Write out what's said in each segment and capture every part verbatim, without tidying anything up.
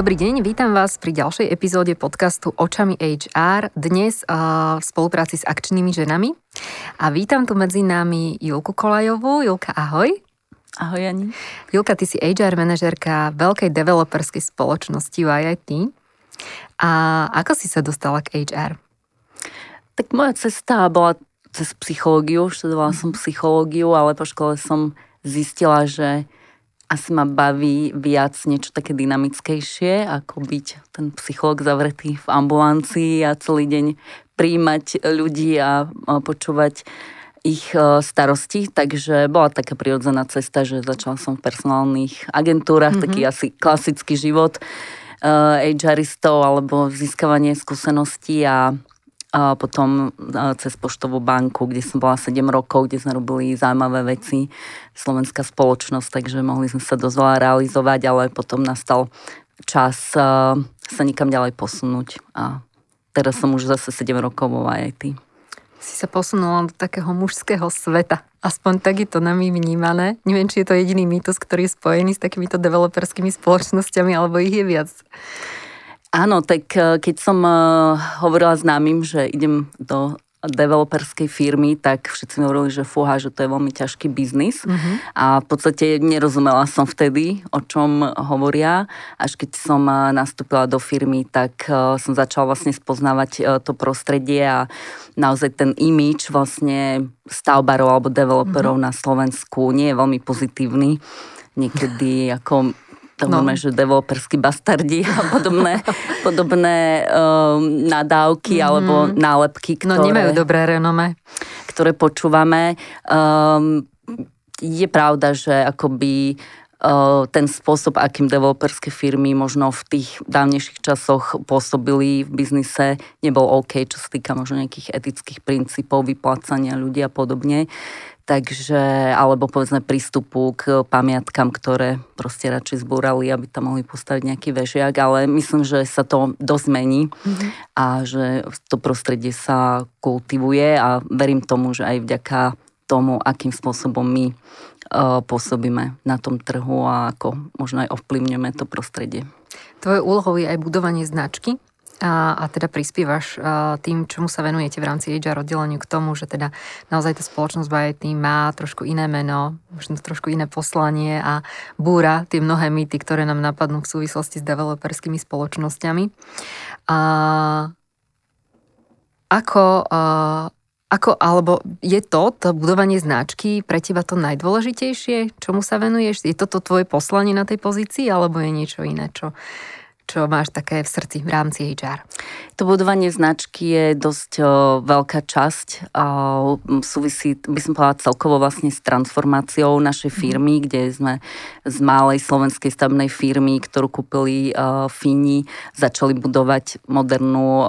Dobrý deň, vítam vás pri ďalšej epizóde podcastu Očami há er, dnes uh, v spolupráci s akčnými ženami. A vítam tu medzi nami Júlku Koľajovú. Júlka, ahoj. Ahoj, Jani. Júlka, ty si há er manažérka veľkej developerskej spoločnosti Y I T. A ako si sa dostala k há er? Tak moja cesta bola cez psychológiu, študovala som psychológiu, ale po škole som zistila, že asi ma baví viac niečo také dynamickejšie, ako byť ten psychológ zavretý v ambulancii a celý deň prijímať ľudí a počúvať ich starosti. Takže bola taká prirodzená cesta, že začala som v personálnych agentúrach, mm-hmm. taký asi klasický život há eristov alebo získavanie skúseností a a potom cez Poštovú banku, kde som bola sedem rokov, kde sme robili zaujímavé veci, slovenská spoločnosť, takže mohli sme sa dosť veľa realizovať, ale potom nastal čas sa nikam ďalej posunúť. A teraz som už zase sedem rokov vo Y I T. Si sa posunula do takého mužského sveta. Aspoň tak je to nami vnímané. Neviem, či je to jediný mýtus, ktorý je spojený s takýmito developerskými spoločnosťami, alebo ich je viac. Áno, tak keď som hovorila s známym, že idem do developerskej firmy, tak všetci mi hovorili, že fúha, že to je veľmi ťažký biznis. Mm-hmm. A v podstate nerozumela som vtedy, o čom hovoria. Až keď som nastúpila do firmy, tak som začala vlastne spoznávať to prostredie a naozaj ten image vlastne stavbarov alebo developerov mm-hmm. na Slovensku nie je veľmi pozitívny. Niekedy ako to no. máme, že developerskí bastardi a podobné, podobné um, nadávky mm. alebo nálepky, ktoré... No nemajú dobré renome. Ktoré počúvame. Um, je pravda, že akoby uh, ten spôsob, akým developerské firmy možno v tých dávnejších časoch pôsobili v biznise, nebol OK, čo sa týka možno nejakých etických princípov, vyplácania ľudí a podobne. Takže, alebo povedzme prístupu k pamiatkam, ktoré proste radšej zbúrali, aby tam mohli postaviť nejaký vežiak, ale myslím, že sa to dosť mení mm-hmm. a že to prostredie sa kultivuje a verím tomu, že aj vďaka tomu, akým spôsobom my uh, pôsobíme na tom trhu a ako možno aj ovplyvňujeme to prostredie. Tvojou úlohou je aj budovanie značky a, a teda prispievaš a tým, čomu sa venujete v rámci há er oddeleniu k tomu, že teda naozaj tá spoločnosť Y I T má trošku iné meno, možno trošku iné poslanie a búra tie mnohé mýty, ktoré nám napadnú v súvislosti s developerskými spoločnosťami. A ako, a ako, alebo je to, to budovanie značky pre teba to najdôležitejšie? Čomu sa venuješ? Je toto tvoje poslanie na tej pozícii, alebo je niečo iné, čo čo máš také v srdci v rámci há er? To budovanie značky je dosť o, veľká časť. O, súvisí, by som povedala, celkovo vlastne s transformáciou našej firmy, mm. kde sme z malej slovenskej stavebnej firmy, ktorú kúpili o, Fíni, začali budovať modernú o,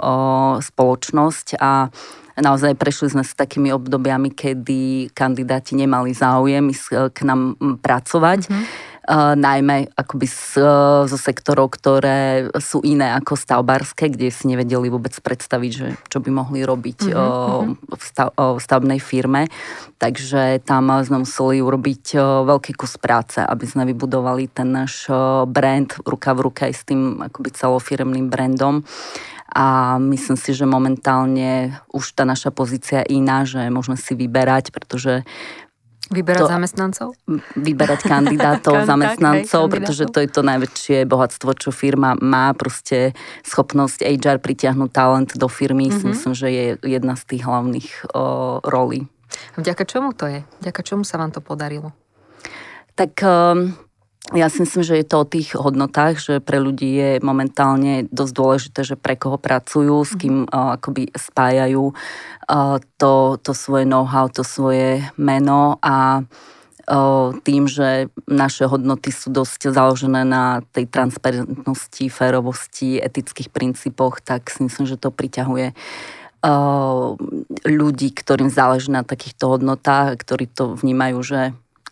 spoločnosť a naozaj prešli sme s takými obdobiami, kedy kandidáti nemali záujem k nám pracovať. Mm-hmm. Uh, najmä akoby z, uh, zo sektorov, ktoré sú iné ako stavbárske, kde si nevedeli vôbec predstaviť, že čo by mohli robiť mm-hmm. uh, v, stav, uh, v stavbnej firme. Takže tam sme museli urobiť uh, veľký kus práce, aby sme vybudovali ten náš uh, brand ruka v ruke aj s tým akoby celofiremným brandom. A myslím si, že momentálne už tá naša pozícia je iná, že môžeme si vyberať, pretože Vyberať to, zamestnancov? Vyberať kandidátov, zamestnancov, pretože to je to najväčšie bohatstvo, čo firma má. Proste schopnosť há er pritiahnuť talent do firmy, mm-hmm. myslím, že je jedna z tých hlavných o, rolí. Vďaka čomu to je? Vďaka čomu sa vám to podarilo? Tak um, ja si myslím, že je to o tých hodnotách, že pre ľudí je momentálne dosť dôležité, že pre koho pracujú, s kým uh, akoby spájajú uh, to, to svoje know-how, to svoje meno a uh, tým, že naše hodnoty sú dosť založené na tej transparentnosti, férovosti, etických princípoch, tak si myslím, že to priťahuje uh, ľudí, ktorým záleží na takýchto hodnotách, ktorí to vnímajú, že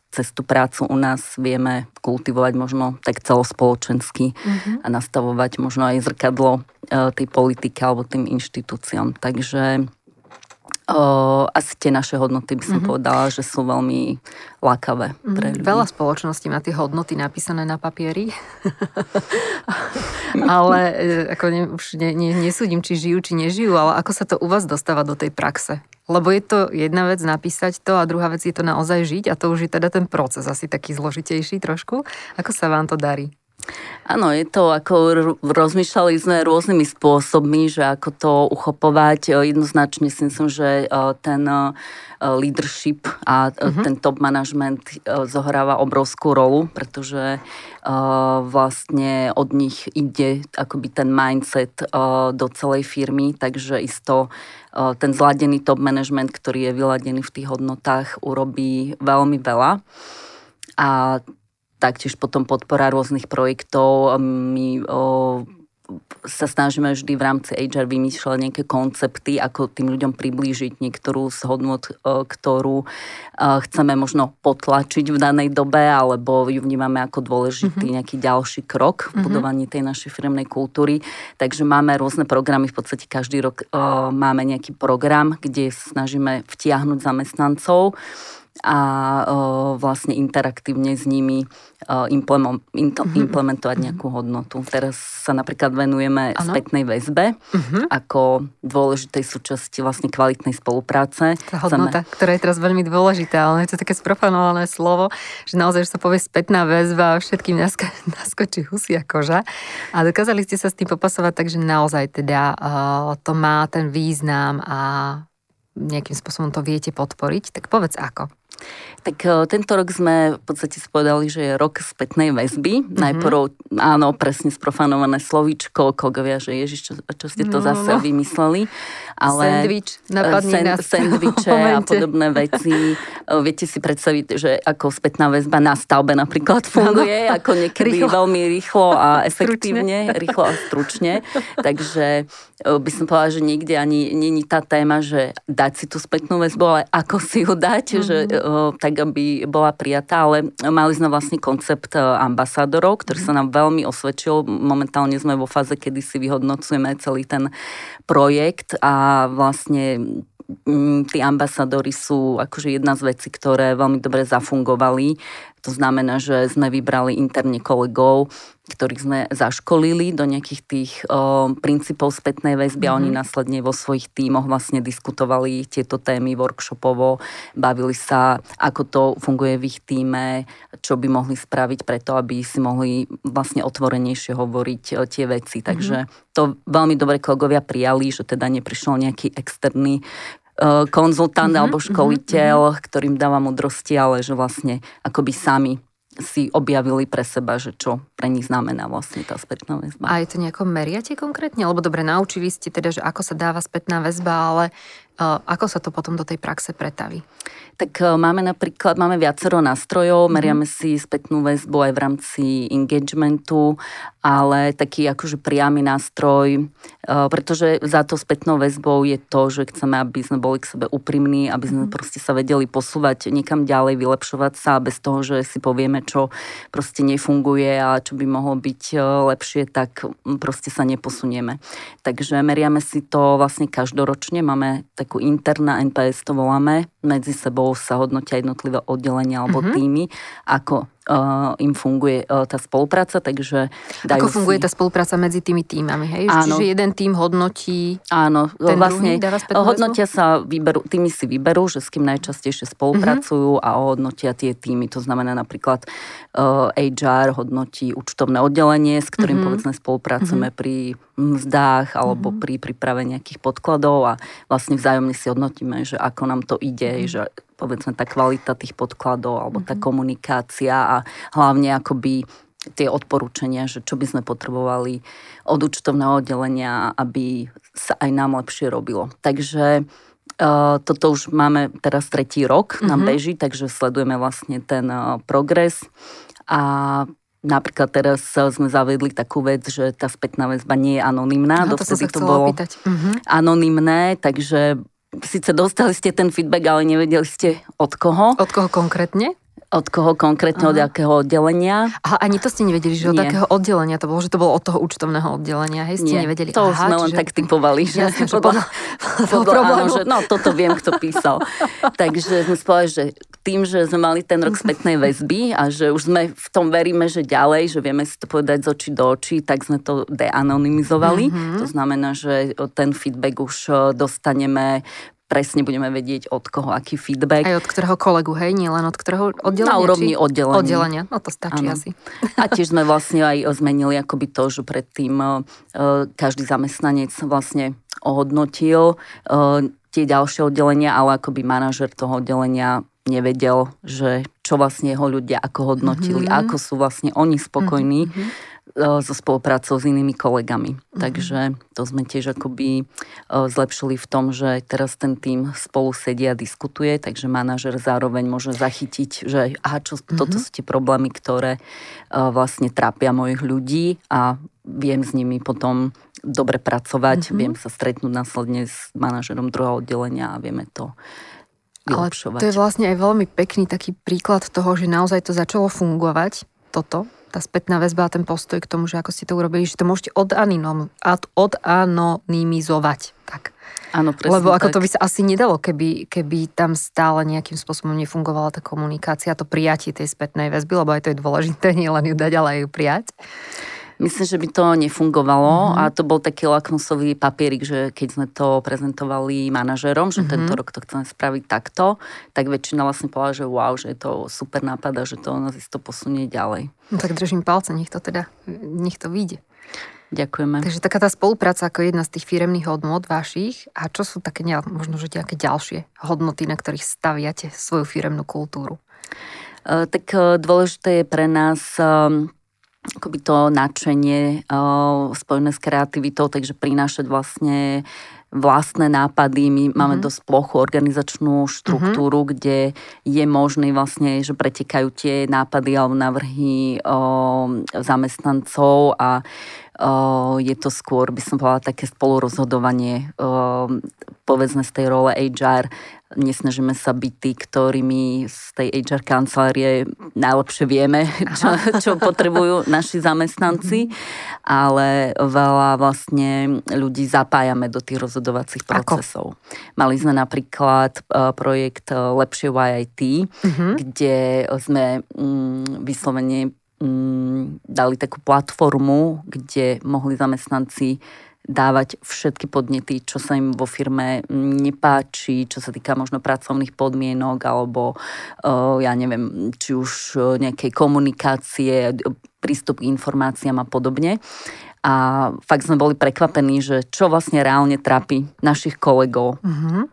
cez tú prácu u nás vieme kultivovať možno tak celospoločensky mm-hmm. a nastavovať možno aj zrkadlo e, tej politike alebo tým inštitúciám. Takže e, asi tie naše hodnoty by som mm-hmm. povedala, že sú veľmi lákavé pre ľudí. Veľa spoločností má tie hodnoty napísané na papieri ale ako ne, už ne, ne, nesúdim, či žijú, či nežijú, ale ako sa to u vás dostáva do tej praxe? Lebo je to jedna vec napísať to a druhá vec je to naozaj žiť a to už je teda ten proces asi taký zložitejší trošku. Ako sa vám to darí? Áno, je to ako rozmýšľali sme rôznymi spôsobmi, že ako to uchopovať. Jednoznačne si myslím, že ten leadership a mm-hmm. ten top management zohráva obrovskú rolu, pretože vlastne od nich ide akoby ten mindset do celej firmy, takže isto ten zladený top management, ktorý je vyladený v tých hodnotách, urobí veľmi veľa. A taktiež potom podpora rôznych projektov. My o, sa snažíme vždy v rámci há er vymýšľať nejaké koncepty, ako tým ľuďom priblížiť niektorú z hodnot, ktorú chceme možno potlačiť v danej dobe, alebo ju vnímame ako dôležitý mm-hmm. nejaký ďalší krok v budovaní tej našej firmnej kultúry. Takže máme rôzne programy, v podstate každý rok o, máme nejaký program, kde snažíme vtiahnuť zamestnancov a o, vlastne interaktívne s nimi o, implement, into, mm-hmm. implementovať mm-hmm. nejakú hodnotu. Teraz sa napríklad venujeme ano. spätnej väzbe mm-hmm. ako dôležitej súčasti vlastne kvalitnej spolupráce. Tá hodnota, Chceme... ktorá je teraz veľmi dôležitá, ale je to také sprofanované slovo, že naozaj, že sa povie spätná väzba a všetkým nasko- naskočí husia koža. A dokázali ste sa s tým popasovať, takže naozaj teda uh, to má ten význam a nejakým spôsobom to viete podporiť. Tak povedz ako. Tak tento rok sme v podstate spovedali, že je rok spätnej väzby. Mm-hmm. Najprv, áno, presne sprofanované slovíčko, kolegovia, že ježiš, čo, čo ste to no, zase vymysleli. Ale sandvič, napadne nás. Sandviče a podobné veci. Viete si predstaviť, že ako spätná väzba na stavbe napríklad funguje, ako niekedy rýchlo. veľmi rýchlo a efektívne, rýchlo a stručne. Takže by som povedala, že niekde ani není tá téma, že dať si tú spätnú väzbu, ale ako si ju dať, mm-hmm. že tak, aby bola prijatá, ale mali sme vlastne koncept ambasádorov, ktorý sa nám veľmi osvedčil. Momentálne sme vo fáze, kedy si vyhodnocujeme celý ten projekt a vlastne tí ambasádori sú akože jedna z vecí, ktoré veľmi dobre zafungovali. To znamená, že sme vybrali interne kolegov, ktorých sme zaškolili do nejakých tých o, princípov spätnej väzby mm-hmm. a oni následne vo svojich tímoch vlastne diskutovali tieto témy workshopovo, bavili sa, ako to funguje v ich tíme, čo by mohli spraviť preto, aby si mohli vlastne otvorenejšie hovoriť o tie veci. Takže mm-hmm. to veľmi dobre kolegovia prijali, že teda neprišiel nejaký externý konzultant mm-hmm, alebo školiteľ, mm-hmm. ktorým dáva múdrosti, ale že vlastne akoby sami si objavili pre seba, že čo pre nich znamená vlastne tá spätná väzba. A je to nejako meriate konkrétne? Lebo dobre, naučili ste teda, že ako sa dáva spätná väzba, ale uh, ako sa to potom do tej praxe pretaví? Tak uh, máme napríklad, máme viacero nástrojov, mm-hmm. meriame si spätnú väzbu aj v rámci engagementu, ale taký akože priamy nástroj, uh, pretože za to spätnou väzbou je to, že chceme, aby sme boli k sebe úprimní, aby sme mm-hmm. proste sa vedeli posúvať niekam ďalej, vylepšovať sa bez toho, že si povieme, čo proste nefunguje a čo by mohlo byť lepšie, tak proste sa neposunieme. Takže meriame si to vlastne každoročne, máme takú interná en pé es, to voláme, medzi sebou sa hodnotia jednotlivé oddelenia alebo mm-hmm. týmy, ako Uh, im funguje uh, tá spolupráca, takže... Ako funguje si... tá spolupráca medzi tými týmami, hej? Áno. Čiže jeden tým hodnotí... Áno, ten vlastne dáva hodnotia väzbu? Sa, vyberú, týmy si vyberú, že s kým najčastejšie spolupracujú uh-huh. a hodnotia tie týmy. To znamená napríklad uh, há er hodnotí účtovné oddelenie, s ktorým uh-huh. povedzme spolupracujeme uh-huh. pri mzdách alebo uh-huh. pri príprave nejakých podkladov a vlastne vzájomne si hodnotíme, že ako nám to ide, uh-huh. že... povedzme tá kvalita tých podkladov alebo tá komunikácia a hlavne akoby tie odporúčania, že čo by sme potrebovali od účtovného oddelenia, aby sa aj nám lepšie robilo. Takže uh, toto už máme teraz tretí rok, nám mm-hmm. beží, takže sledujeme vlastne ten uh, progres a napríklad teraz sme zavedli takú vec, že tá spätná väzba nie je anonymná. No, to sa chcela bolo opýtať. Anonymné, takže sice dostali ste ten feedback, ale nevedeli ste od koho. Od koho konkrétne? Od koho konkrétne, Aha. od akého oddelenia. Aha, ani to ste nevedeli, že od akého oddelenia to bolo, že to bolo od toho účtovného oddelenia, hej, ste Nie. nevedeli. To Aha, sme čiže... len tak typovali, že, Jasne, že podľa, podľa, podľa áno, že no toto viem, kto písal. Takže sme spolali, že tým, že sme mali ten rok spätnej väzby a že už sme v tom veríme, že ďalej, že vieme si to povedať z očí do očí, tak sme to deanonymizovali. Mm-hmm. To znamená, že ten feedback už dostaneme, presne budeme vedieť, od koho aký feedback. Aj od ktorého kolegu, hej? Nie len od ktorého oddelenia? Na úrovni oddelenia. Oddelenia, no to stačí ano. Asi. A tiež sme vlastne aj zmenili akoby to, že predtým každý zamestnanec vlastne ohodnotil tie ďalšie oddelenia, ale akoby manažer toho oddelenia nevedel, že čo vlastne jeho ľudia ako hodnotili, mm-hmm. ako sú vlastne oni spokojní mm-hmm. so spoluprácou s inými kolegami. Mm-hmm. Takže to sme tiež akoby zlepšili v tom, že teraz ten tím spolu sedia a diskutuje, takže manažer zároveň môže zachytiť, že aha, čo, mm-hmm. toto sú tie problémy, ktoré vlastne trápia mojich ľudí a viem s nimi potom dobre pracovať, mm-hmm. viem sa stretnúť následne s manažerom druhého oddelenia a vieme to vylepšovať. Ale to je vlastne aj veľmi pekný taký príklad toho, že naozaj to začalo fungovať, toto, tá spätná väzba a ten postoj k tomu, že ako ste to urobili, že to môžete odaninom, ad, odanonymizovať. Tak. Áno, presne. Lebo ako tak. To by sa asi nedalo, keby, keby tam stále nejakým spôsobom nefungovala tá komunikácia, to prijatie tej spätnej väzby, lebo aj to je dôležité, nie len ju dať, ale aj ju prijať. Myslím, že by to nefungovalo mm-hmm. a to bol taký lakmusový papierik, že keď sme to prezentovali manažerom, že mm-hmm. tento rok to chceme spraviť takto, tak väčšina vlastne povedala, že wow, že je to super nápad a že to nás isto posunie ďalej. No tak držím palce, nech to teda, nech to vyjde. Ďakujeme. Takže taká tá spolupráca ako jedna z tých firemných hodnôt vašich a čo sú také možno, že nejaké ďalšie hodnoty, na ktorých staviate svoju firemnú kultúru? E, tak dôležité je pre nás um, akoby to nadšenie uh, spojené s kreativitou, takže prinášať vlastne vlastné nápady. My máme mm-hmm. dosť plochú organizačnú štruktúru, mm-hmm. kde je možné vlastne, že pretekajú tie nápady alebo návrhy uh, zamestnancov a uh, je to skôr, by som povedala, také spolurozhodovanie uh, povedzme z tej role há er. Nesnažíme sa byť tí, ktorými z tej há er kancelárie najlepšie vieme, čo, čo potrebujú naši zamestnanci, ale veľa vlastne ľudí zapájame do tých rozhodovacích procesov. Ako? Mali sme napríklad projekt Lepšie yit, uh-huh. kde sme mm, vyslovene mm, dali takú platformu, kde mohli zamestnanci dávať všetky podnety, čo sa im vo firme nepáči, čo sa týka možno pracovných podmienok alebo ja neviem, či už nejakej komunikácie, prístup k informáciám a podobne. A fakt sme boli prekvapení, že čo vlastne reálne trápi našich kolegov. Mm-hmm.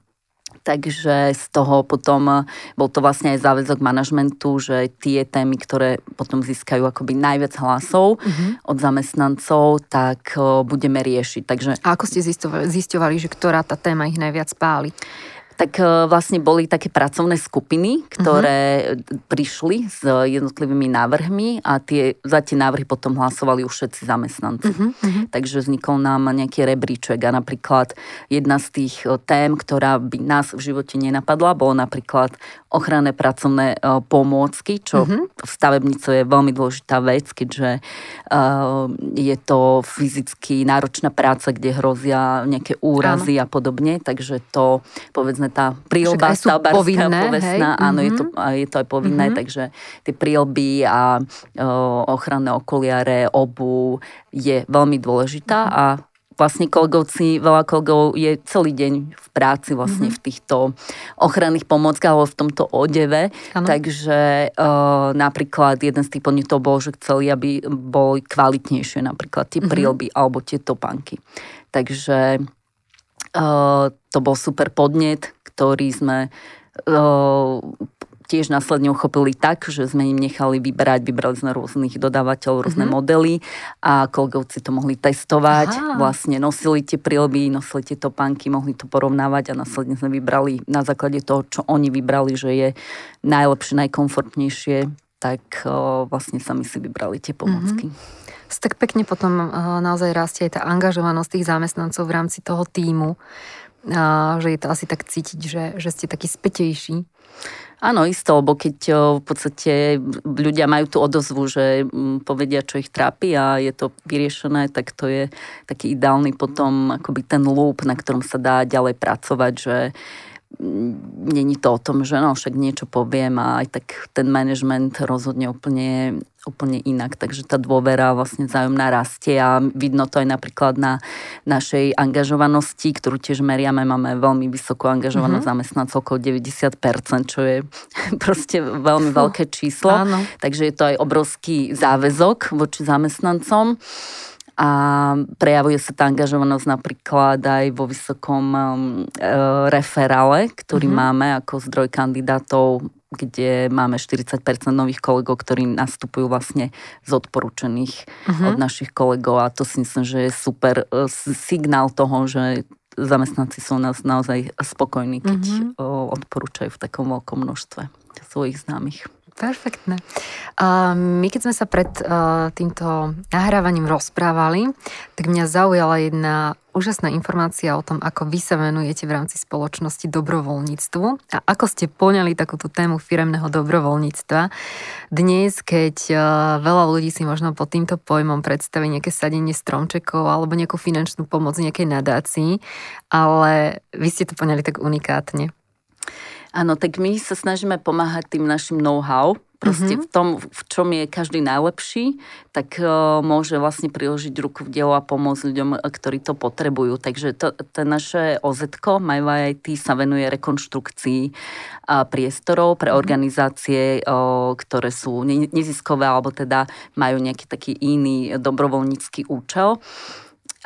Takže z toho potom bol to vlastne aj záväzok manažmentu, že tie témy, ktoré potom získajú akoby najviac hlasov mm-hmm. od zamestnancov, tak budeme riešiť. Takže... A ako ste zisťovali, že ktorá tá téma ich najviac páli? Tak vlastne boli také pracovné skupiny, ktoré uh-huh. prišli s jednotlivými návrhmi a tie, za tie návrhy potom hlasovali už všetci zamestnanci. Uh-huh. Uh-huh. Takže vznikol nám nejaký rebríček a napríklad jedna z tých tém, ktorá by nás v živote nenapadla, bolo napríklad ochranné pracovné pomôcky, čo uh-huh. v stavebnici je veľmi dôležitá vec, keďže uh, je to fyzicky náročná práca, kde hrozia nejaké úrazy áno. a podobne, takže to povedzme tá príľba stavbárska povestná, hej? Áno, mm-hmm. je, to, je to aj povinné, mm-hmm. takže tie príľby a ochranné okuliare, obuv je veľmi dôležitá mm-hmm. a vlastne kolegovci, veľa kolegov je celý deň v práci vlastne mm-hmm. v týchto ochranných pomôckach alebo v tomto odeve, ano. Takže e, napríklad jeden z tých podnetov bol, že chceli, aby boli kvalitnejšie napríklad tie mm-hmm. príľby alebo tie topánky. Takže Uh, to bol super podnet, ktorý sme uh, tiež následne uchopili tak, že sme im nechali vyberať, vybrali sme rôznych dodávateľov, mm-hmm. rôzne modely a kolegovci to mohli testovať, aha. vlastne nosili tie príľby, nosili tie topánky, mohli to porovnávať a následne sme vybrali na základe toho, čo oni vybrali, že je najlepšie, najkomfortnejšie, tak uh, vlastne sami si vybrali tie pomôcky. Mm-hmm. Tak pekne potom naozaj rastie aj tá angažovanosť tých zamestnancov v rámci toho tímu, že je to asi tak cítiť, že, že ste takí spätejší. Áno, isto, lebo keď v podstate ľudia majú tú odozvu, že povedia, čo ich trápi a je to vyriešené, tak to je taký ideálny potom akoby ten loop, na ktorom sa dá ďalej pracovať, že není to o tom, že no však niečo poviem a aj tak ten manažment rozhodne úplne, úplne inak, takže tá dôvera vlastne vzájomná rastie a vidno to aj napríklad na našej angažovanosti, ktorú tiež meriame, máme veľmi vysokú angažovanosť mm-hmm. zamestnancov, okolo deväťdesiat percent, čo je proste veľmi veľké číslo, áno. Takže je to aj obrovský záväzok voči zamestnancom. A prejavuje sa tá angažovanosť napríklad aj vo vysokom e, referále, ktorý mm-hmm. máme ako zdroj kandidátov, kde máme štyridsať percent nových kolegov, ktorí nastupujú vlastne z odporúčených mm-hmm. od našich kolegov. A to si myslím, že je super e, signál toho, že zamestnanci sú nás naozaj spokojní, keď mm-hmm. o, odporúčajú v takom veľkom množstve svojich známych. Perfektné. My keď sme sa pred týmto nahrávaním rozprávali, tak mňa zaujala jedna úžasná informácia o tom, ako vy sa venujete v rámci spoločnosti dobrovoľníctvu a ako ste poňali takúto tému firemného dobrovoľníctva. Dnes, keď veľa ľudí si možno pod týmto pojmom predstaví nejaké sadenie stromčekov alebo nejakú finančnú pomoc nejakej nadácii, ale vy ste to poňali tak unikátne. Áno, tak my sa snažíme pomáhať tým našim know-how. Proste mm-hmm. v tom, v čom je každý najlepší, tak uh, môže vlastne priložiť ruku v dielo a pomôcť ľuďom, ktorí to potrebujú. Takže to, to naše ó zetko, MyYIT, sa venuje rekonštrukcii uh, priestorov pre organizácie, uh, ktoré sú ne- neziskové alebo teda majú nejaký taký iný dobrovoľnícky účel.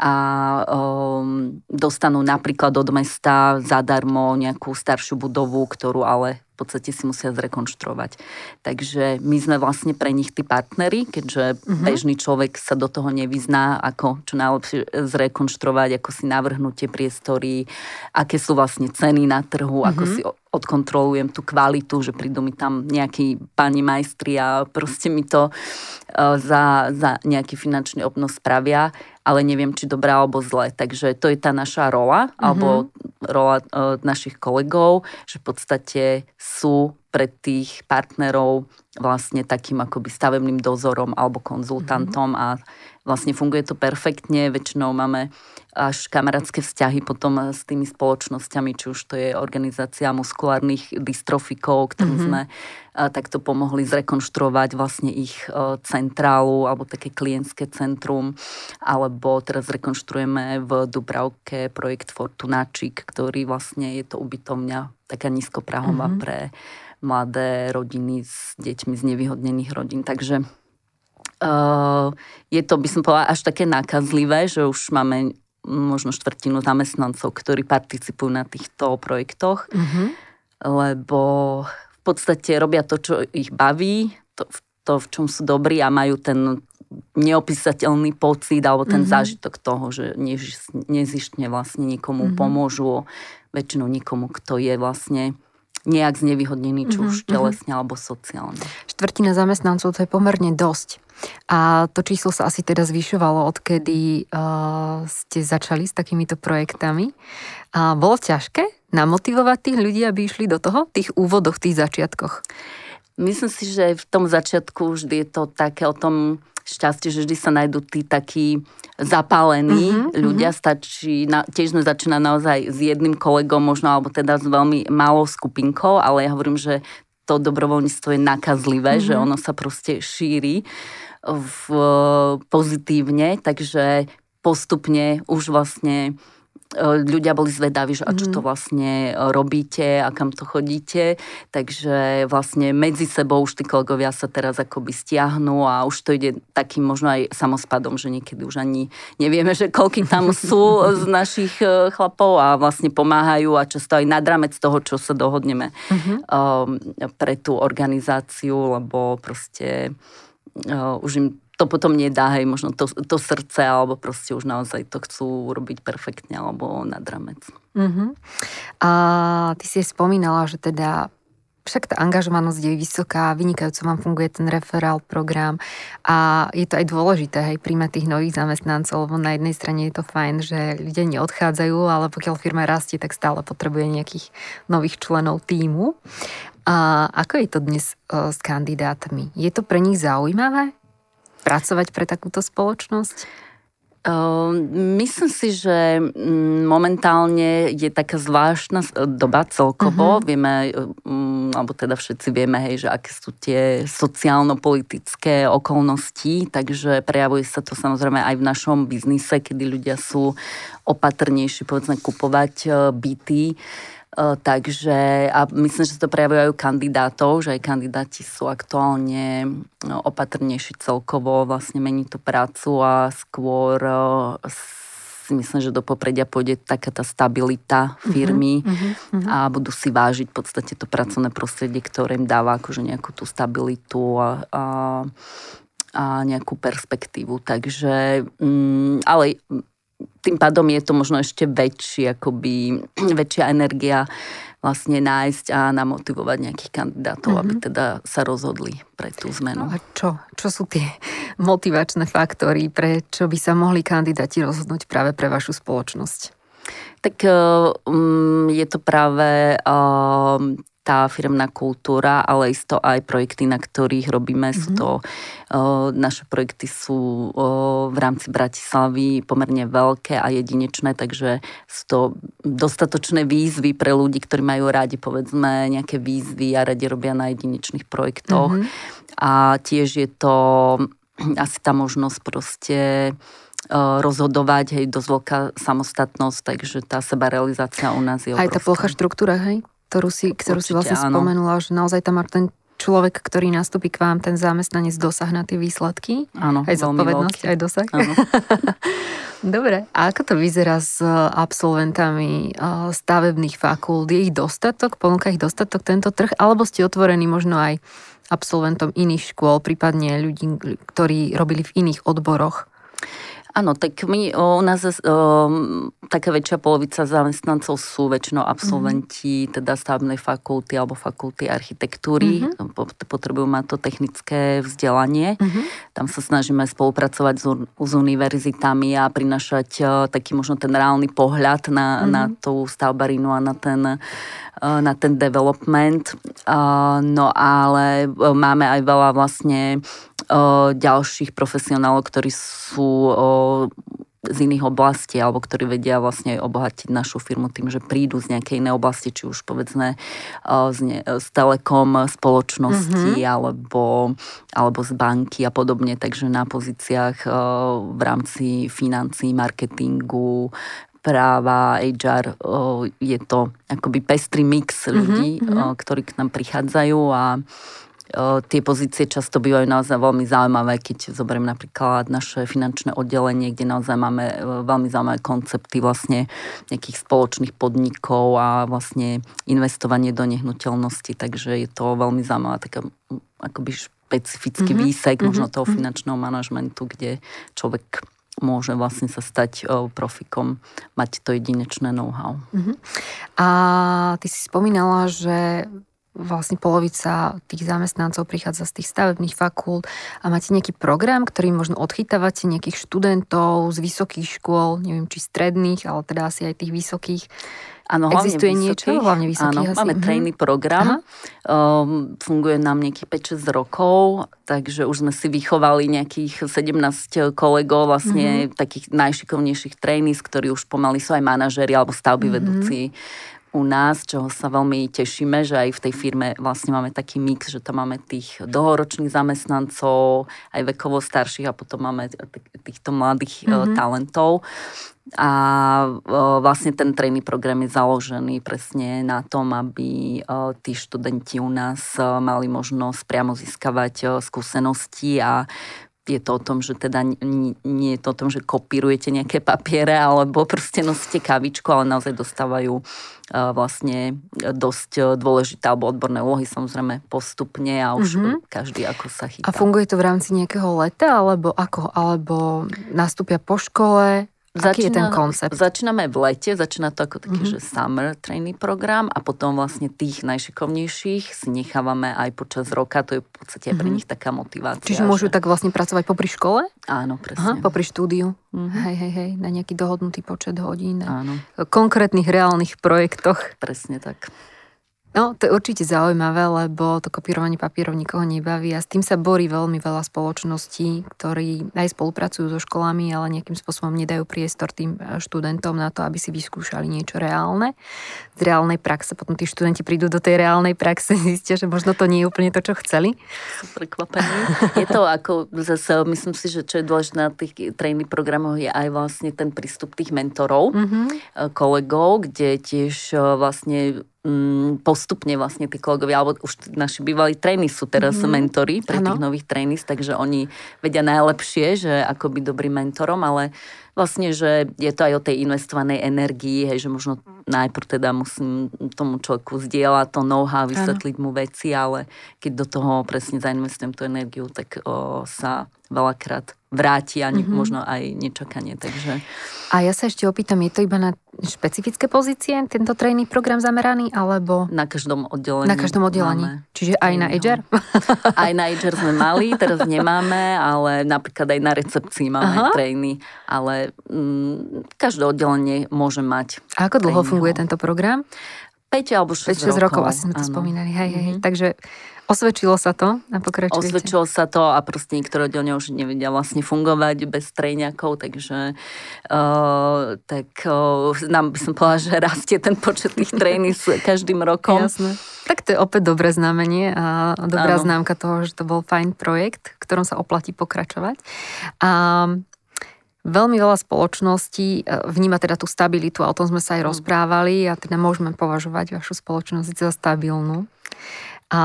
A um, dostanú napríklad od mesta zadarmo nejakú staršiu budovu, ktorú ale v podstate si musia zrekonštruovať. Takže my sme vlastne pre nich tí partneri, keďže uh-huh. bežný človek sa do toho nevyzná, ako čo najlepšie zrekonštruovať, ako si navrhnú tie priestory, aké sú vlastne ceny na trhu, uh-huh. ako si odkontrolujem tú kvalitu, že prídu mi tam nejakí páni majstri a proste mi to uh, za, za nejaký finančný obnos spravia, ale neviem, či dobrá alebo zle. Takže to je tá naša rola, mm-hmm. alebo rola uh, našich kolegov, že v podstate sú pre tých partnerov vlastne takým akoby stavebným dozorom alebo konzultantom mm-hmm. a vlastne funguje to perfektne. Väčšinou máme až kamarátske vzťahy potom s tými spoločnosťami, či už to je organizácia muskulárnych dystrofikov, ktorým mm-hmm. sme takto pomohli zrekonštruovať vlastne ich centrálu alebo také klientské centrum. Alebo teraz rekonštruujeme v Dubravke projekt Fortunačík, ktorý vlastne je to ubytovňa taká nízkoprahová mm-hmm. pre mladé rodiny s deťmi z nevyhodnených rodín. Takže Uh, je to, by som povedala, až také nákazlivé, že už máme možno štvrtinu zamestnancov, ktorí participujú na týchto projektoch, mm-hmm. lebo v podstate robia to, čo ich baví, to, to v čom sú dobrí a majú ten neopísateľný pocit alebo ten mm-hmm. zážitok toho, že než, nezištne vlastne nikomu mm-hmm. pomôžu, väčšinou nikomu, kto je vlastne nejak znevýhodnený, či už telesne alebo sociálne. Štvrtina zamestnancov, to je pomerne dosť. A to číslo sa asi teda zvyšovalo, odkedy uh, ste začali s takýmito projektami. A bolo ťažké namotivovať tých ľudí, aby išli do toho, tých úvodoch, tých začiatkoch? Myslím si, že v tom začiatku vždy je to také o tom šťastie, že vždy sa nájdú tí takí zapálení mm-hmm, ľudia. Mm-hmm. Stačí, na, tiež sme začínali naozaj s jedným kolegom možno, alebo teda s veľmi malou skupinkou, ale ja hovorím, že to dobrovoľníctvo je nakazlivé, mm-hmm. že ono sa proste šíri v, pozitívne, takže postupne už vlastne ľudia boli zvedaví, že a čo to vlastne robíte a kam to chodíte. Takže vlastne medzi sebou už tí kolegovia sa teraz akoby stiahnu a už to ide takým možno aj samospadom, že niekedy už ani nevieme, že koľky tam sú z našich chlapov a vlastne pomáhajú a často aj nad rámec toho, čo sa dohodneme uh-huh. pre tú organizáciu, lebo proste už im to potom nedá, hej, možno to, to srdce, alebo proste už naozaj to chcú robiť perfektne, alebo nad rámec. Uh-huh. A ty si spomínala, že teda však tá angažovanosť je vysoká, vynikajúco vám funguje ten referál program a je to aj dôležité, hej, príjmať tých nových zamestnancov, lebo na jednej strane je to fajn, že ľudia neodchádzajú, ale pokiaľ firma rastie, tak stále potrebuje nejakých nových členov tímu. A ako je to dnes s kandidátmi? Je to pre nich zaujímavé pracovať pre takúto spoločnosť? Myslím si, že momentálne je taká zvláštna doba celkovo. Uh-huh. Vieme, alebo teda všetci vieme, hej, že aké sú tie sociálno-politické okolnosti, takže prejavuje sa to samozrejme aj v našom biznise, kedy ľudia sú opatrnejší, povedzme, kupovať byty. Takže a myslím, že to prejavujú aj kandidátov, že aj kandidáti sú aktuálne opatrnejší celkovo, vlastne mení tú prácu a skôr si myslím, že do popredia pôjde taká tá stabilita firmy uh-huh, uh-huh. a budú si vážiť v podstate to pracovné prostredie, ktoré im dáva akože nejakú tú stabilitu a, a a nejakú perspektívu. Takže, ale tým pádom je to možno ešte väčší, akoby, väčšia energia vlastne nájsť a namotivovať nejakých kandidátov, mm-hmm. aby teda sa rozhodli pre tú zmenu. No a čo? Čo sú tie motivačné faktory, pre čo by sa mohli kandidáti rozhodnúť práve pre vašu spoločnosť? Tak um, je to práve um, tá firemná kultúra, ale isto aj projekty, na ktorých robíme. Mm-hmm. Sú to, o, naše projekty sú o, v rámci Bratislavy pomerne veľké a jedinečné, takže sú to dostatočné výzvy pre ľudí, ktorí majú rádi, povedzme, nejaké výzvy a radi robia na jedinečných projektoch. Mm-hmm. A tiež je to asi tá možnosť proste rozhodovať, hej, dosť veľká samostatnosť, takže tá sebarealizácia u nás je obrovská. Aj tá plocha štruktúra, hej? ktorú si, ktorú Určite, si vlastne áno. spomenula, že naozaj tam má ten človek, ktorý nastúpi k vám, ten zamestnanec dosah na tie výsledky. Áno, aj zodpovednosť, aj dosah. Áno. Dobre, a ako to vyzerá s absolventami stavebných fakult? Je ich dostatok, ponúka ich dostatok tento trh, alebo ste otvorení možno aj absolventom iných škôl, prípadne ľudí, ktorí robili v iných odboroch? Áno, tak my, o, u nás o, taká väčšia polovica zamestnancov sú väčšinou absolventi mm-hmm. teda stavebnej fakulty alebo fakulty architektúry. Mm-hmm. Potrebujú mať to technické vzdelanie. Mm-hmm. Tam sa snažíme spolupracovať s, s univerzitami a prinášať o, taký možno ten reálny pohľad na, mm-hmm. na tú stavbarinu a na ten, o, na ten development. O, no ale o, máme aj veľa vlastne ďalších profesionálov, ktorí sú z iných oblastí alebo ktorí vedia vlastne obohatiť našu firmu tým, že prídu z nejakej inej oblasti, či už povedzme z telekom spoločnosti mm-hmm. alebo, alebo z banky a podobne. Takže na pozíciách v rámci financií, marketingu, práva, há er je to akoby pestrý mix ľudí, mm-hmm. ktorí k nám prichádzajú a tie pozície často bývajú naozaj veľmi zaujímavé, keď zoberiem napríklad naše finančné oddelenie, kde naozaj máme veľmi zaujímavé koncepty vlastne nejakých spoločných podnikov a vlastne investovanie do nehnuteľnosti, takže je to veľmi zaujímavá taká akoby špecifický mm-hmm. výsek mm-hmm. možno toho finančného manažmentu, kde človek môže vlastne sa stať profikom, mať to jedinečné know-how. Mm-hmm. A ty si spomínala, že vlastne polovica tých zamestnancov prichádza z tých stavebných fakult a máte nejaký program, ktorým možno odchytávate nejakých študentov z vysokých škôl, neviem, či stredných, ale teda asi aj tých vysokých. Áno, hlavne existuje vysokých, niečo? Hlavne vysokých áno, asi. Máme training program, um, funguje nám nejakých päť šesť rokov, takže už sme si vychovali nejakých sedemnásť kolegov, vlastne mm-hmm. takých najšikovnejších trainees, ktorí už pomaly sú aj manažéri alebo stavby mm-hmm. vedúci u nás, čoho sa veľmi tešíme, že aj v tej firme vlastne máme taký mix, že tam máme tých dlhoročných zamestnancov, aj vekovo starších a potom máme týchto mladých mm-hmm. talentov. A vlastne ten tréning program je založený presne na tom, aby tí študenti u nás mali možnosť priamo získavať skúsenosti a je to o tom, že teda nie je to o tom, že kopírujete nejaké papiere alebo proste nosíte kavičku, ale naozaj dostávajú vlastne dosť dôležité alebo odborné úlohy, samozrejme postupne a už mm-hmm. každý ako sa chytá. A funguje to v rámci nejakého leta alebo ako? Alebo nastúpia po škole? Aký Začína, je ten koncept? Začíname v lete, začína to ako taký, mm-hmm. že summer training program a potom vlastne tých najšikovnejších si nechávame aj počas roka, to je v podstate mm-hmm. pre nich taká motivácia. Čiže môžu že tak vlastne pracovať popri škole? Áno, presne. Aha, popri štúdiu. Mm-hmm. Hej, hej, hej, na nejaký dohodnutý počet hodín. Áno. Konkrétnych reálnych projektoch. Presne tak. No, to je určite zaujímavé, lebo to kopírovanie papierov nikoho nebaví a s tým sa borí veľmi veľa spoločností, ktorí aj spolupracujú so školami, ale nejakým spôsobom nedajú priestor tým študentom na to, aby si vyskúšali niečo reálne. Z reálnej praxe, potom tí študenti prídu do tej reálnej praxe, zistia, že možno to nie je úplne to, čo chceli. Prekvapenie. Je to ako, zase myslím si, že čo je dôležité na tých tréning programoch je aj vlastne ten prístup tých mentorov, mm-hmm. kolegov, kde tiež vlastne postupne vlastne tí kolegovia, alebo už naši bývalí tréni sú teraz mm. mentori pre ano. Tých nových trénis, takže oni vedia najlepšie, že ako byť dobrým mentorom, ale vlastne, že je to aj o tej investovanej energii, hej, že možno najprv teda musím tomu človeku zdieľať to know-how, vysvetliť ano. Mu veci, ale keď do toho presne zainvestujem tú energiu, tak o, sa veľakrát vráti a mm-hmm. možno aj nečakanie, takže... A ja sa ešte opýtam, je to iba na špecifické pozície, tento tréning program zameraný, alebo... Na každom oddelení. Na každom oddelení. Čiže aj na há er? Aj na há er sme mali, teraz nemáme, ale napríklad aj na recepcii máme Aha. trény, ale mm, každé oddelenie môže mať. A ako dlho tréning. Funguje tento program? päť alebo šesť rokov. Asi sme to ano. Spomínali. Hej, hej. Mm-hmm. Takže osvedčilo sa to a pokračujete. Osvedčilo sa to a proste niektoré oddelenia už nevedia vlastne fungovať bez tréňakov, takže uh, tak uh, nám by som povedala, že rastie ten počet tých tréní s každým rokom. Jasné. Tak to je opäť dobré znamenie a dobrá ano. Známka toho, že to bol fajn projekt, v ktorom sa oplatí pokračovať. A veľmi veľa spoločností vníma teda tú stabilitu a o tom sme sa aj rozprávali a teda môžeme považovať vašu spoločnosť za stabilnú. A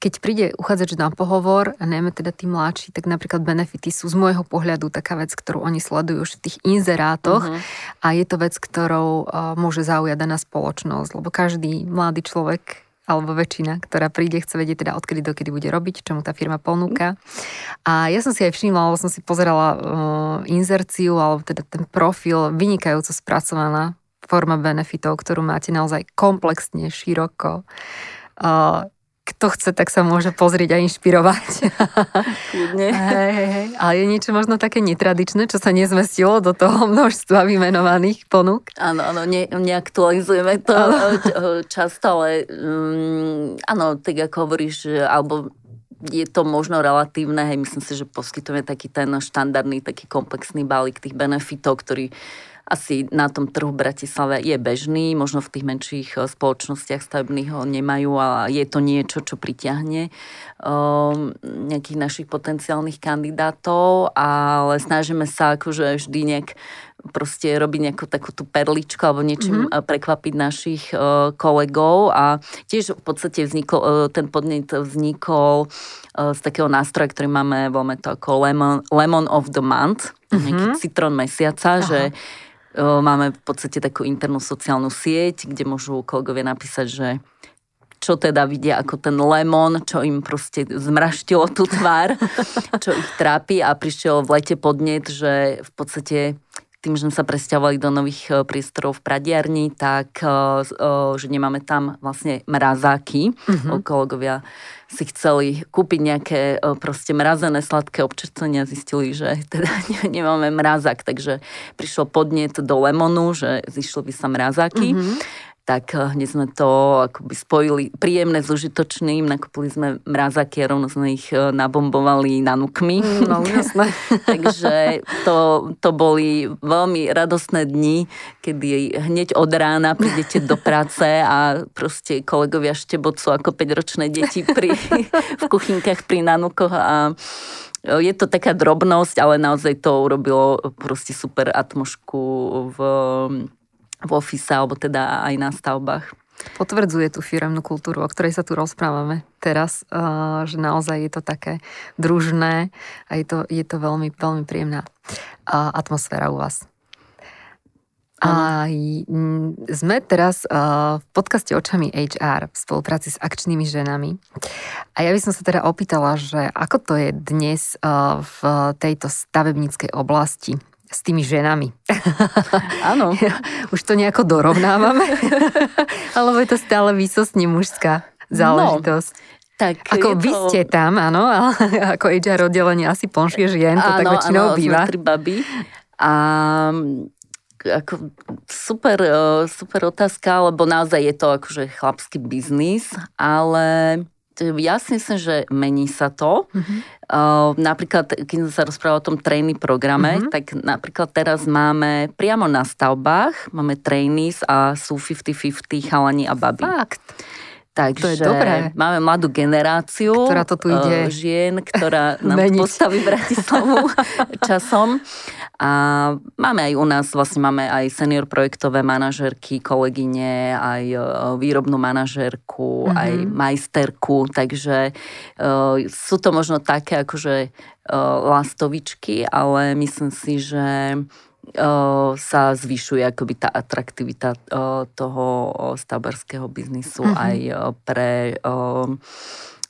keď príde uchádzač na pohovor, a najmä teda tí mladší, tak napríklad benefity sú z môjho pohľadu taká vec, ktorú oni sledujú už v tých inzerátoch uh-huh. a je to vec, ktorou môže zaujať daná spoločnosť, lebo každý mladý človek alebo väčšina, ktorá príde, chce vedieť teda odkedy dokedy bude robiť, čo mu tá firma ponúka. A ja som si aj všimla, alebo som si pozerala uh, inzerciu, alebo teda ten profil vynikajúco spracovaná forma benefitov, ktorú máte naozaj komplexne, široko. Uh, kto chce, tak sa môže pozrieť a inšpirovať. Kľudne. Hej, hej, hej. Ale je niečo možno také netradičné, čo sa nezmestilo do toho množstva vymenovaných ponúk? Áno, áno, ne, neaktualizujeme to často, ale um, áno, tak ako hovoríš, alebo je to možno relatívne, hej, myslím si, že poskytujeme taký ten štandardný, taký komplexný balík tých benefitov, ktorý asi na tom trhu v Bratislave je bežný, možno v tých menších spoločnostiach stavebných ho nemajú a je to niečo, čo pritiahne um, nejakých našich potenciálnych kandidátov, ale snažíme sa akože vždy nejak proste robiť nejakú takú tú perličku alebo niečím mm-hmm. prekvapiť našich uh, kolegov a tiež v podstate vznikol, uh, ten podnet vznikol uh, z takého nástroja, ktorý máme, voľme to ako Lemon, lemon of the Month, mm-hmm. nejaký citrón mesiaca, Aha. že uh, máme v podstate takú internú sociálnu sieť, kde môžu kolegovia napísať, že čo teda vidia ako ten lemon, čo im proste zmraštilo tú tvár, čo ich trápi a prišiel v lete podnet, že v podstate tým, že sme sa presťahovali do nových priestorov v pradiarni, tak že nemáme tam vlastne mrazáky. Mm-hmm. Kolegovia si chceli kúpiť nejaké proste mrazené sladké občerstvenia, zistili, že teda nemáme mrazák, takže prišiel podnet do lemonu, že zišli by sa mrazáky. Mm-hmm. Tak hneď sme to akoby spojili príjemné s užitočným, nakúpili sme mrazáky a rovno sme ich nabombovali nanukmi. No, jasné. Takže to, to boli veľmi radostné dni, kedy hneď od rána prídete do práce a proste kolegovia štebocú ako päťročné deti pri, v kuchynkách pri nanukoch a je to taká drobnosť, ale naozaj to urobilo proste super atmosféru v v office, alebo teda aj na stavbách. Potvrdzuje tú firemnú kultúru, o ktorej sa tu rozprávame teraz, že naozaj je to také družné a je to, je to veľmi, veľmi príjemná atmosféra u vás. A sme teraz v podcaste Očami há er v spolupráci s akčnými ženami. A ja by som sa teda opýtala, že ako to je dnes v tejto stavebníckej oblasti s tými ženami. Áno. Už to nejako dorovnávame. Alebo je to stále výsostne mužská záležitosť. No, tak ako vy to... ste tam, áno, ale ako há er oddelenie asi plnšie žien, to áno, tak väčšinou áno, býva. Áno, áno, sme tri baby. A ako super, super otázka, lebo naozaj je to akože chlapský biznis, ale ja si myslím, že mení sa to. Mm-hmm. Uh, napríklad, keď som sa rozprávala o tom trainee programe, mm-hmm. tak napríklad teraz máme priamo na stavbách, máme trainees a sú päťdesiat päťdesiat chalani a baby. Fakt. Takže máme mladú generáciu, ktorá to tu ide. Žien, ktorá nám postaví Bratislavu časom. A máme aj u nás, vlastne máme aj senior projektové manažerky, kolegyne, aj výrobnú manažerku, mm-hmm. aj majsterku. Takže uh, sú to možno také akože uh, lastovičky, ale myslím si, že sa zvyšuje akoby tá atraktivita toho stavbarského biznisu mm-hmm. aj pre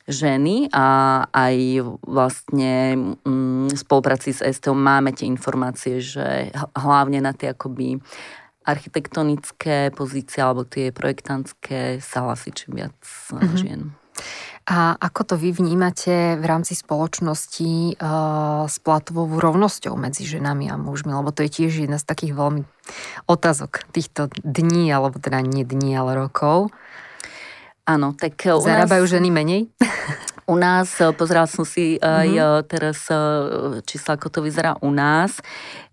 ženy a aj vlastne v spolupráci s es té ó máme tie informácie, že hlavne na tie akoby architektonické pozície alebo tie projektantské sa hlasí čím viac mm-hmm. žien. A ako to vy vnímate v rámci spoločnosti e, s platovou rovnosťou medzi ženami a mužmi? Lebo to je tiež jedna z takých veľmi otázok týchto dní, alebo teda nie dní, ale rokov. Áno, tak u Zarábajú nás... ženy menej? U nás, pozeral som si aj mm-hmm. teraz čísla, ako to vyzerá u nás.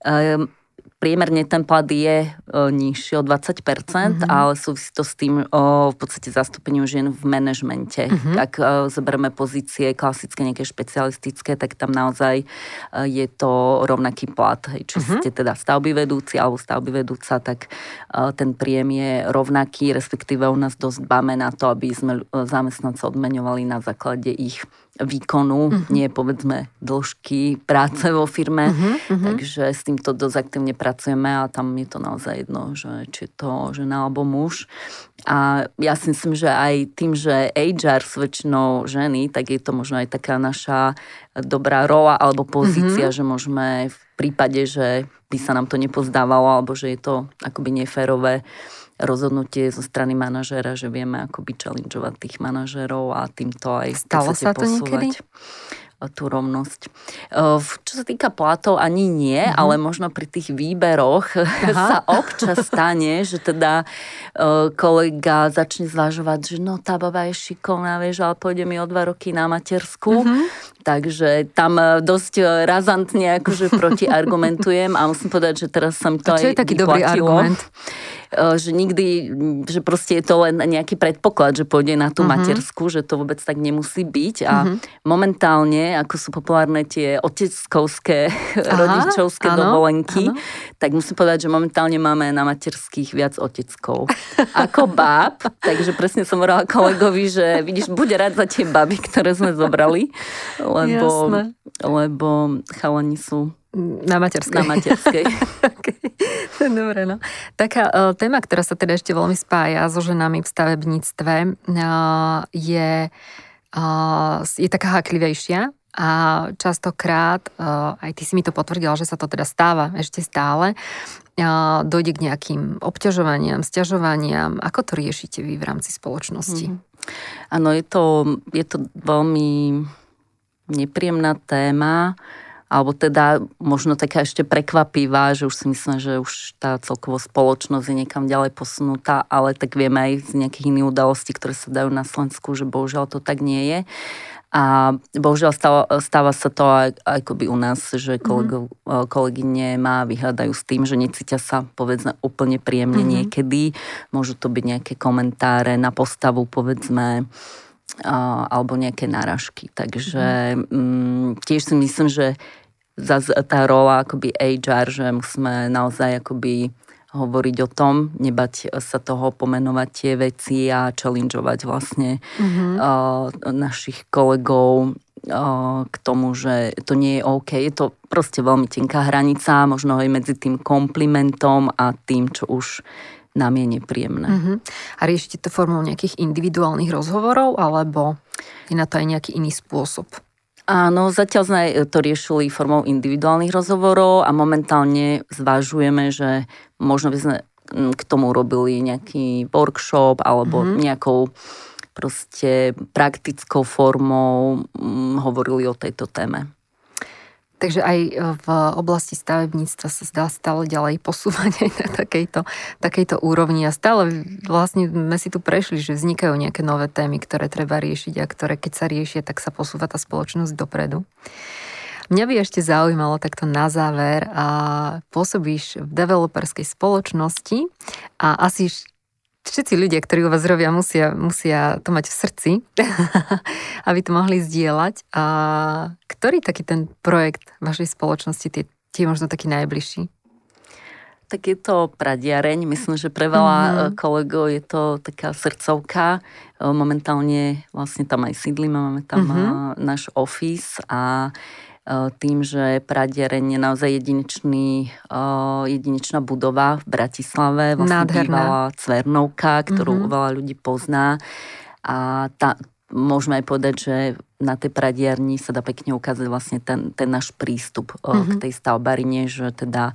Ehm, Priemerne ten plat je nižší o dvadsať percent, mm-hmm. ale súvisí to s tým o, v podstate zastúpeniu žien v manažmente. Mm-hmm. Ak o, zoberieme pozície klasické, nejaké špecialistické, tak tam naozaj o, je to rovnaký plat. Hej. Či mm-hmm. ste teda stavby vedúci alebo stavby vedúca, tak o, ten príjem je rovnaký, respektíve u nás dosť dbáme na to, aby sme zamestnanci odmeňovali na základe ich výkonu, uh-huh. nie povedzme dĺžky práce vo firme. Uh-huh, uh-huh. Takže s týmto dosť aktívne pracujeme a tam je to naozaj jedno, že či je to žena alebo muž. A ja si myslím, že aj tým, že há er sú väčšinou ženy, tak je to možno aj taká naša dobrá rola alebo pozícia, uh-huh. že môžeme v prípade, že by sa nám to nepozdávalo alebo že je to akoby neférové rozhodnutie zo strany manažéra, že vieme akoby challengeovať tých manažérov a týmto aj stalo sa to niekedy? Tú rovnosť. Čo sa týka platov, ani nie, mm-hmm. ale možno pri tých výberoch Aha. sa občas stane, že teda kolega začne zvažovať, že no tá baba je šikovná, vieš, ale pôjde mi o dva roky na matersku. Mm-hmm. Takže tam dosť razantne akože protiargumentujem a musím povedať, že teraz som to a čo aj je taký vyplatilo, dobrý argument? Že nikdy, že proste je to len nejaký predpoklad, že pôjde na tú mm-hmm. matersku, že to vôbec tak nemusí byť a mm-hmm. momentálne ako sú populárne tie oteckovské, Aha, rodičovské áno, dovolenky, áno. tak musím povedať, že momentálne máme na materských viac oteckov ako báb, takže presne som hovorila kolegovi, že vidíš, buď rád za tie baby, ktoré sme zobrali, lebo, lebo chalani sú na materskej. Na materskej. Okay. Dobre, no. Taká uh, téma, ktorá sa teda ešte veľmi spája so ženami v stavebníctve, uh, je je taká háklivejšia a častokrát, aj ty si mi to potvrdila, že sa to teda stáva ešte stále, dojde k nejakým obťažovaniam, sťažovaniam. Ako to riešite vy v rámci spoločnosti? Áno, mm. je to, je to veľmi nepríjemná téma, alebo teda možno taká ešte prekvapivá, že už si myslím, že už tá celková spoločnosť je niekam ďalej posunutá, ale tak vieme aj z nejakých iných udalostí, ktoré sa dajú na Slovensku, že bohužiaľ to tak nie je. A bohužiaľ stáva, stáva sa to aj, akoby u nás, že kolego, mm-hmm. kolegyne ma vyhľadajú s tým, že necítia sa, povedzme, úplne príjemne mm-hmm. niekedy. Môžu to byť nejaké komentáre na postavu, povedzme, alebo nejaké náražky. Takže mm-hmm. tiež si myslím, že zase tá rola akoby há er, že musíme naozaj akoby hovoriť o tom, nebať sa toho, pomenovať tie veci a challengeovať vlastne mm-hmm. uh, našich kolegov uh, k tomu, že to nie je OK. Je to proste veľmi tenká hranica, možno aj medzi tým komplimentom a tým, čo už nám je nepríjemné. Uh-huh. A riešite to formou nejakých individuálnych rozhovorov, alebo je na to aj nejaký iný spôsob? Áno, zatiaľ sme to riešili formou individuálnych rozhovorov a momentálne zvažujeme, že možno by sme k tomu robili nejaký workshop alebo uh-huh. nejakou proste praktickou formou hm, hovorili o tejto téme. Takže aj v oblasti stavebníctva sa zdá stále ďalej posúvať aj na takejto, takejto úrovni a stále vlastne sme si tu prešli, že vznikajú nejaké nové témy, ktoré treba riešiť a ktoré keď sa riešia, tak sa posúva tá spoločnosť dopredu. Mňa by ešte zaujímalo takto na záver, a pôsobíš v developerskej spoločnosti a asi všetci ľudia, ktorí u vás robia, musia, musia to mať v srdci, aby to mohli zdieľať. A ktorý taký ten projekt vašej spoločnosti tie, tie možno taký najbližší? Tak je to pradiareň. Myslím, že pre veľa mm-hmm. kolegov je to taká srdcovka. Momentálne vlastne tam aj sídlíme, máme tam mm-hmm. náš office a tým, že pradiareň je naozaj jedinečný, jedinečná budova v Bratislave. Vlastne bývala Cvernovka, ktorú mm-hmm. veľa ľudí pozná. A tá, môžeme aj povedať, že na tej pradiarni sa dá pekne ukázať vlastne ten, ten náš prístup mm-hmm. k tej stavbarine, že teda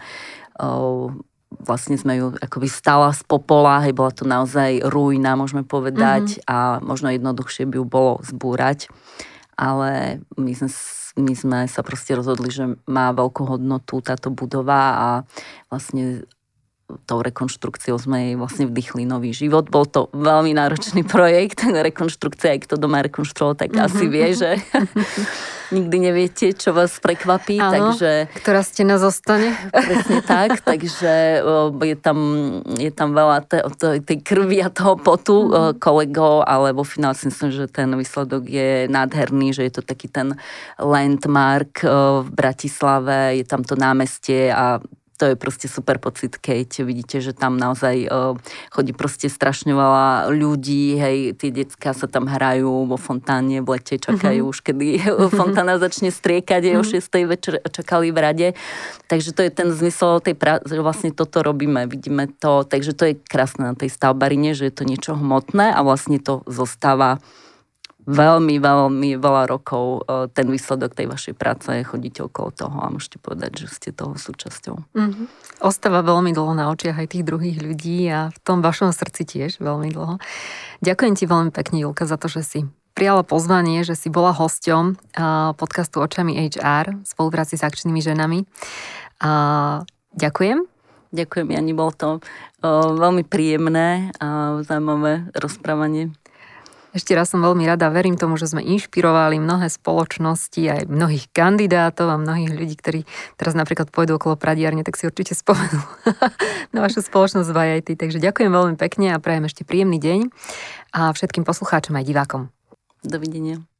vlastne sme ju akoby stala z popola, hej, bola to naozaj ruina, môžeme povedať, mm-hmm. a možno jednoduchšie by ju bolo zbúrať. Ale my sme, my sme sa proste rozhodli, že má veľkú hodnotu táto budova a vlastne tou rekonštrukciou sme jej vlastne vdychli nový život. Bol to veľmi náročný projekt, rekonštrukcia, aj kto doma rekonštruoval, tak mm-hmm. asi vie, že nikdy neviete, čo vás prekvapí. Áno, takže, ktorá ste nás zostane. Presne tak, takže je tam, je tam veľa tej krvi a toho potu mm-hmm. kolegov, ale vo finále si myslím, že ten výsledok je nádherný, že je to taký ten landmark v Bratislave, je tam to námestie a to je proste super pocit, keď vidíte, že tam naozaj chodí proste strašne veľa ľudí, hej, tie decká sa tam hrajú vo fontáne, v lete čakajú mm-hmm. už, kedy mm-hmm. fontána začne striekať, mm-hmm. je o šiestej večer čakali v rade. Takže to je ten zmysel tej práce, že vlastne toto robíme, vidíme to, takže to je krásne na tej stavbarine, že je to niečo hmotné a vlastne to zostáva veľmi, veľmi veľa rokov ten výsledok tej vašej práce, chodíte okolo toho a môžete povedať, že ste toho súčasťou. Mm-hmm. Ostáva veľmi dlho na očiach aj tých druhých ľudí a v tom vašom srdci tiež veľmi dlho. Ďakujem ti veľmi pekne, Júlka, za to, že si prijala pozvanie, že si bola hosťom podcastu Očami há er v spolupráci s akčnými ženami. A ďakujem. Ďakujem, Jani, bolo to veľmi príjemné a zaujímavé rozprávanie. Ešte raz som veľmi rada, verím tomu, že sme inšpirovali mnohé spoločnosti, aj mnohých kandidátov a mnohých ľudí, ktorí teraz napríklad pôjdu okolo pradiarne, tak si určite spomenú na vašu spoločnosť vaj aj tí. Takže ďakujem veľmi pekne a prajem ešte príjemný deň a všetkým poslucháčom aj divákom. Dovidenia.